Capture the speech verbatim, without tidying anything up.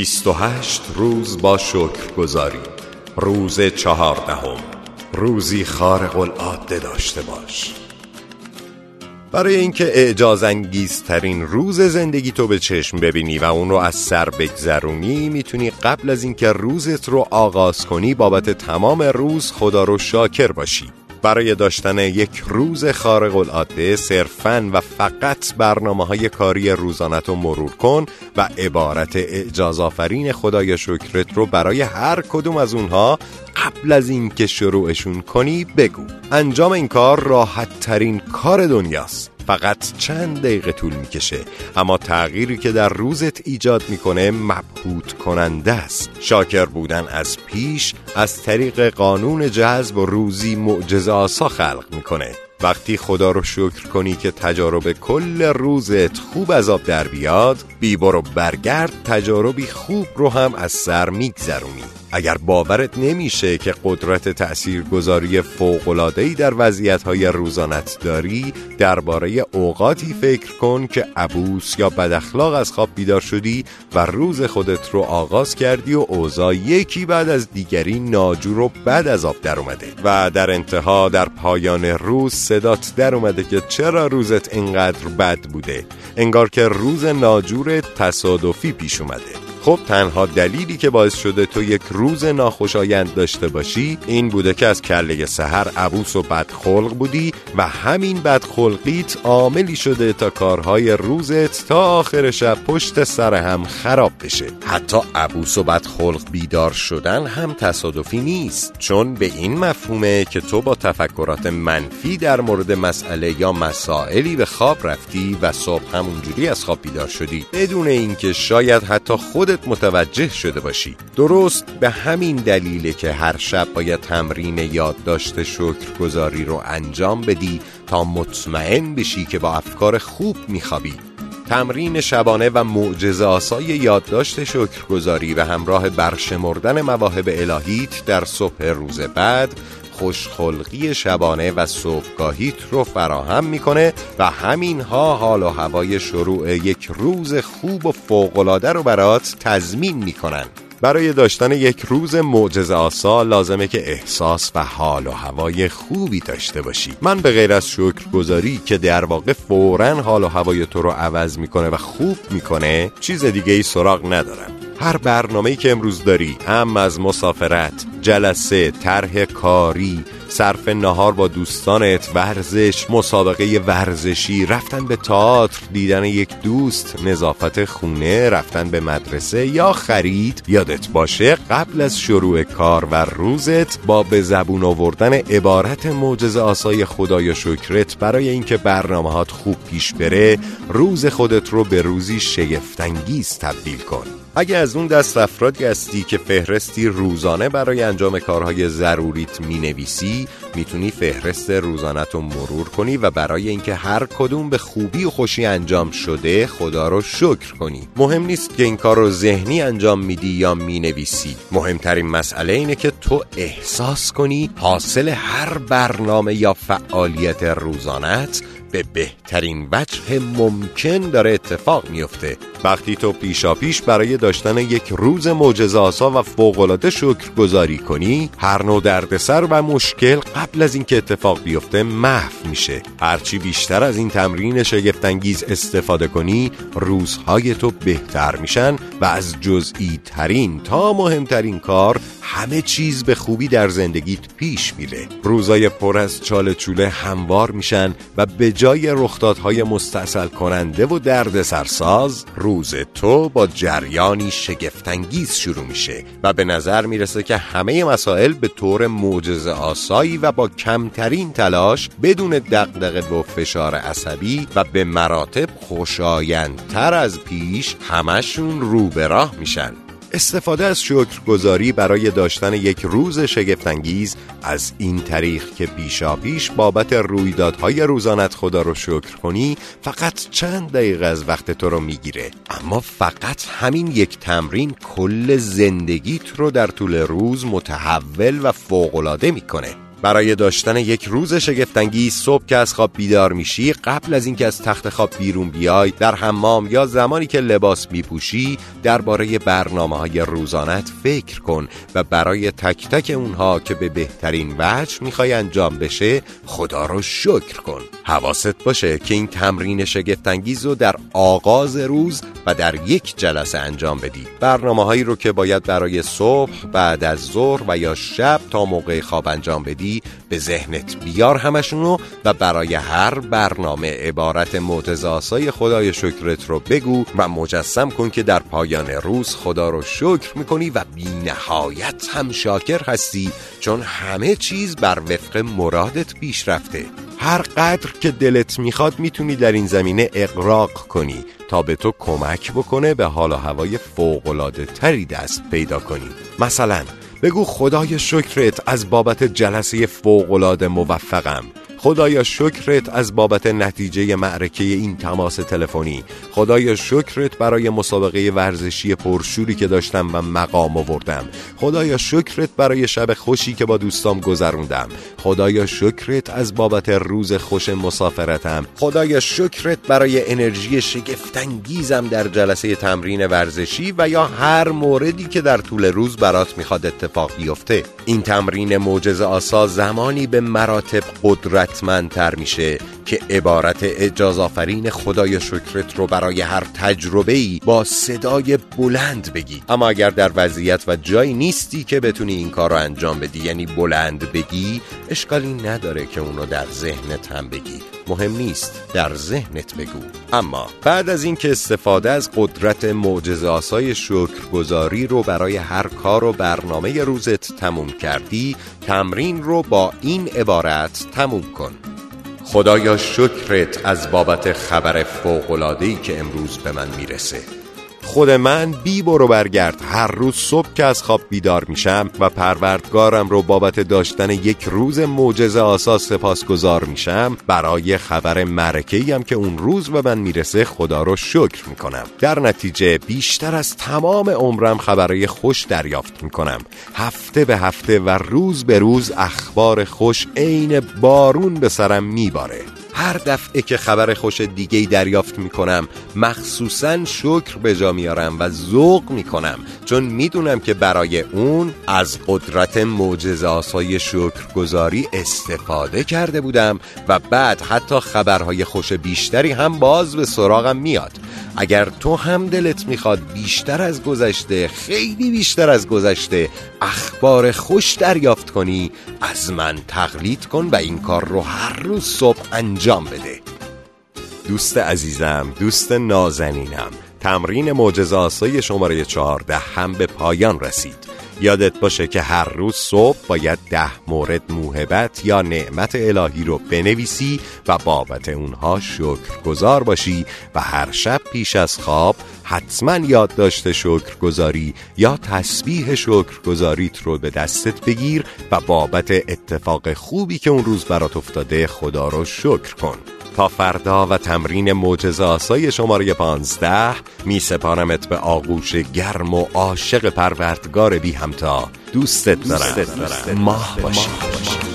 بیست و هشت روز با شکرگزاری. روز چهاردهم. روزی خارق العاده داشته باش. برای اینکه اعجازانگیزترین روز زندگی تو به چشم ببینی و اون رو از سر بگذرونی، میتونی قبل از اینکه روزت رو آغاز کنی بابت تمام روز خدا رو شاکر باشی. برای داشتن یک روز خارق العاده صرفاً و فقط برنامه‌های کاری روزانه رو مرور کن و عبارت اعجازآفرین خدای شکرت رو برای هر کدوم از اونها قبل از این که شروعشون کنی بگو. انجام این کار راحت ترین کار دنیاست. فقط چند دقیقه طول میکشه، اما تغییری که در روزت ایجاد میکنه مبهوت کننده است. شاکر بودن از پیش از طریق قانون جذب و روزی معجزه آسا خلق میکنه. وقتی خدا رو شکر کنی که تجارب کل روزت خوب از آب در بیاد، بی برو برگرد تجاربی خوب رو هم از سر میگذرونی. اگر باورت نمیشه که قدرت تأثیرگذاری فوق‌العاده‌ای در وضعیت‌های روزانت داری، درباره اوقاتی فکر کن که عبوس یا بداخلاق از خواب بیدار شدی و روز خودت رو آغاز کردی و اوضاع یکی بعد از دیگری ناجور و بد از آب در اومده و در انتها در پایان روز صدات در اومده که چرا روزت اینقدر بد بوده، انگار که روز ناجور تصادفی پیش اومده. خب تنها دلیلی که باعث شده تو یک روز ناخوشایند داشته باشی این بوده که از کله سحر عبوس و بدخلق بودی و همین بدخلقیت عاملی شده تا کارهای روزت تا آخر شب پشت سر هم خراب بشه. حتی عبوس و بدخلق بیدار شدن هم تصادفی نیست، چون به این مفهومه که تو با تفکرات منفی در مورد مسئله یا مسائلی به خواب رفتی و صبح همونجوری از خواب بیدار شدی بدون اینکه شاید حتی خود متوجه شده باشی. درست به همین دلیله که هر شب باید تمرین یادداشت شکرگزاری رو انجام بدی تا مطمئن بشی که با افکار خوب میخوابی. تمرین شبانه و معجزه آسای یادداشت شکرگزاری و همراه برشمردن مواهب الهیت در صبح روز بعد، خوشخلقی شبانه و صبحگاهیت رو فراهم میکنه و همینها حال و هوای شروع یک روز خوب و فوق‌العاده رو برات تضمین میکنن. برای داشتن یک روز معجزه آسا لازمه که احساس و حال و هوای خوبی داشته باشی. من به غیر از شکرگزاری که در واقع فوراً حال و هوای تو رو عوض میکنه و خوب میکنه، چیز دیگه ای سراغ ندارم. هر برنامه‌ای که امروز داری، هم از مسافرت، جلسه، طرح کاری، صرف نهار با دوستانت، ورزش، مسابقه ورزشی، رفتن به تئاتر، دیدن یک دوست، نظافت خونه، رفتن به مدرسه یا خرید، یادت باشه قبل از شروع کار و روزت با به زبون آوردن عبارت معجزه آسای خدای شکرت برای اینکه برنامه‌هات خوب پیش بره، روز خودت رو به روزی شگفت‌انگیز تبدیل کن. اگه از اون دست افرادی هستی که فهرستی روزانه برای انجام کارهای ضروریت مینویسی، میتونی فهرست روزانه‌تو مرور کنی و برای اینکه هر کدوم به خوبی و خوشی انجام شده خدا رو شکر کنی. مهم نیست که این کار رو ذهنی انجام میدی یا مینویسی، مهمترین مسئله اینه که تو احساس کنی حاصل هر برنامه یا فعالیت روزانه‌ت به بهترین وجه ممکن داره اتفاق میفته. وقتی تو پیشا پیش برای داشتن یک روز معجزه آسا و فوق‌العاده شکرگزاری کنی، هر نوع دردسر و مشکل قبل از اینکه اتفاق بیفته محو میشه. هرچی بیشتر از این تمرین شگفت‌انگیز استفاده کنی، روزهای تو بهتر میشن و از جزئی ترین تا مهمترین کار همه چیز به خوبی در زندگیت پیش میره. روزای پر از چاله چوله هموار میشن و به جای رخدادهای مستاصل کننده و دردسرساز، روز تو با جریانی شگفت‌انگیز شروع میشه و به نظر میرسه که همه مسائل به طور معجزه آسایی و با کمترین تلاش، بدون دغدغه و فشار عصبی و به مراتب خوشایندتر از پیش همشون رو به راه میشن. استفاده از شکرگزاری برای داشتن یک روز شگفت‌انگیز از این طریق که پیشا پیش بابت رویدادهای روزانت خدا رو شکر کنی، فقط چند دقیقه از وقت تو رو میگیره، اما فقط همین یک تمرین کل زندگیت رو در طول روز متحول و فوق‌العاده میکنه. برای داشتن یک روز شگفت‌انگیز، صبح که از خواب بیدار میشی، قبل از اینکه از تخت خواب بیرون بیای، در حمام یا زمانی که لباس میپوشی، درباره برنامه‌های روزانت فکر کن و برای تک تک اونها که به بهترین وجه میخوای انجام بشه خدا رو شکر کن. حواست باشه که این تمرین شگفت‌انگیز رو در آغاز روز و در یک جلسه انجام بدی. برنامه‌هایی رو که باید برای صبح، بعد از ظهر و یا شب تا موقع خواب انجام بدی به ذهنت بیار همشونو و برای هر برنامه عبارت متضاعفای خدای شکرت رو بگو و مجسم کن که در پایان روز خدا رو شکر میکنی و بی نهایت هم شاکر هستی، چون همه چیز بر وفق مرادت پیش رفته. هر قدر که دلت میخواد میتونی در این زمینه اغراق کنی تا به تو کمک بکنه به حال و هوای فوق‌العاده تری دست پیدا کنی. مثلا بگو خدای شکرت از بابت جلسه فوق‌العاده موفقم، خدایا شکرت از بابت نتیجه معرکه این تماس تلفنی، خدایا شکرت برای مسابقه ورزشی پرشوری که داشتم و مقام آوردم، خدایا شکرت برای شب خوشی که با دوستام گذروندم، خدایا شکرت از بابت روز خوش مسافرتم، خدایا شکرت برای انرژی شگفت‌انگیزم در جلسه تمرین ورزشی و یا هر موردی که در طول روز برات میخواد اتفاق بیفته. این تمرین معجزه آسا زمانی به مراتب قدرت منتر میشه که عبارت اعجاز آفرین خدای شکرت رو برای هر تجربه‌ای با صدای بلند بگی. اما اگر در وضعیت و جایی نیستی که بتونی این کار رو انجام بدی، یعنی بلند بگی، اشکالی نداره که اونو در ذهنت هم بگی، مهم نیست، در ذهنت بگو. اما بعد از اینکه استفاده از قدرت معجزه‌آسای شکرگزاری رو برای هر کار و برنامه روزت تموم کردی، تمرین رو با این عبارت تموم کن: خدایا شکرت از بابت خبر فوق‌العاده‌ای که امروز به من میرسه. خود من بی برو برگرد هر روز صبح که از خواب بیدار میشم و پروردگارم رو بابت داشتن یک روز معجزه آسا سپاسگزار میشم، برای خبر مرکه‌ای هم که اون روز به من میرسه خدا رو شکر میکنم. در نتیجه بیشتر از تمام عمرم خبرای خوش دریافت میکنم. هفته به هفته و روز به روز اخبار خوش عین بارون به سرم میباره. هر دفعه که خبر خوش دیگه‌ای دریافت میکنم مخصوصاً شکر به جا میارم و ذوق میکنم، چون میدونم که برای اون از قدرت معجزه‌آسای شکرگزاری استفاده کرده بودم و بعد حتی خبرهای خوش بیشتری هم باز به سراغم میاد. اگر تو هم دلت میخواد بیشتر از گذشته، خیلی بیشتر از گذشته اخبار خوش دریافت کنی، از من تقلید کن و این کار رو هر روز صبح انجام بده. دوست عزیزم، دوست نازنینم، تمرین معجزه‌آسای شماره چهارده هم به پایان رسید. یادت باشه که هر روز صبح باید ده مورد موهبت یا نعمت الهی رو بنویسی و بابت اونها شکرگزار باشی و هر شب پیش از خواب حتما یادداشت شکرگزاری یا تسبیح شکرگزاریت رو به دستت بگیر و بابت اتفاق خوبی که اون روز برات افتاده خدا رو شکر کن. تا فردا و تمرین معجزه‌آسای شماره پانزده، می سپارمت به آغوش گرم و عاشق پروردگار بی همتا. دوستت دارم، ماه باشی.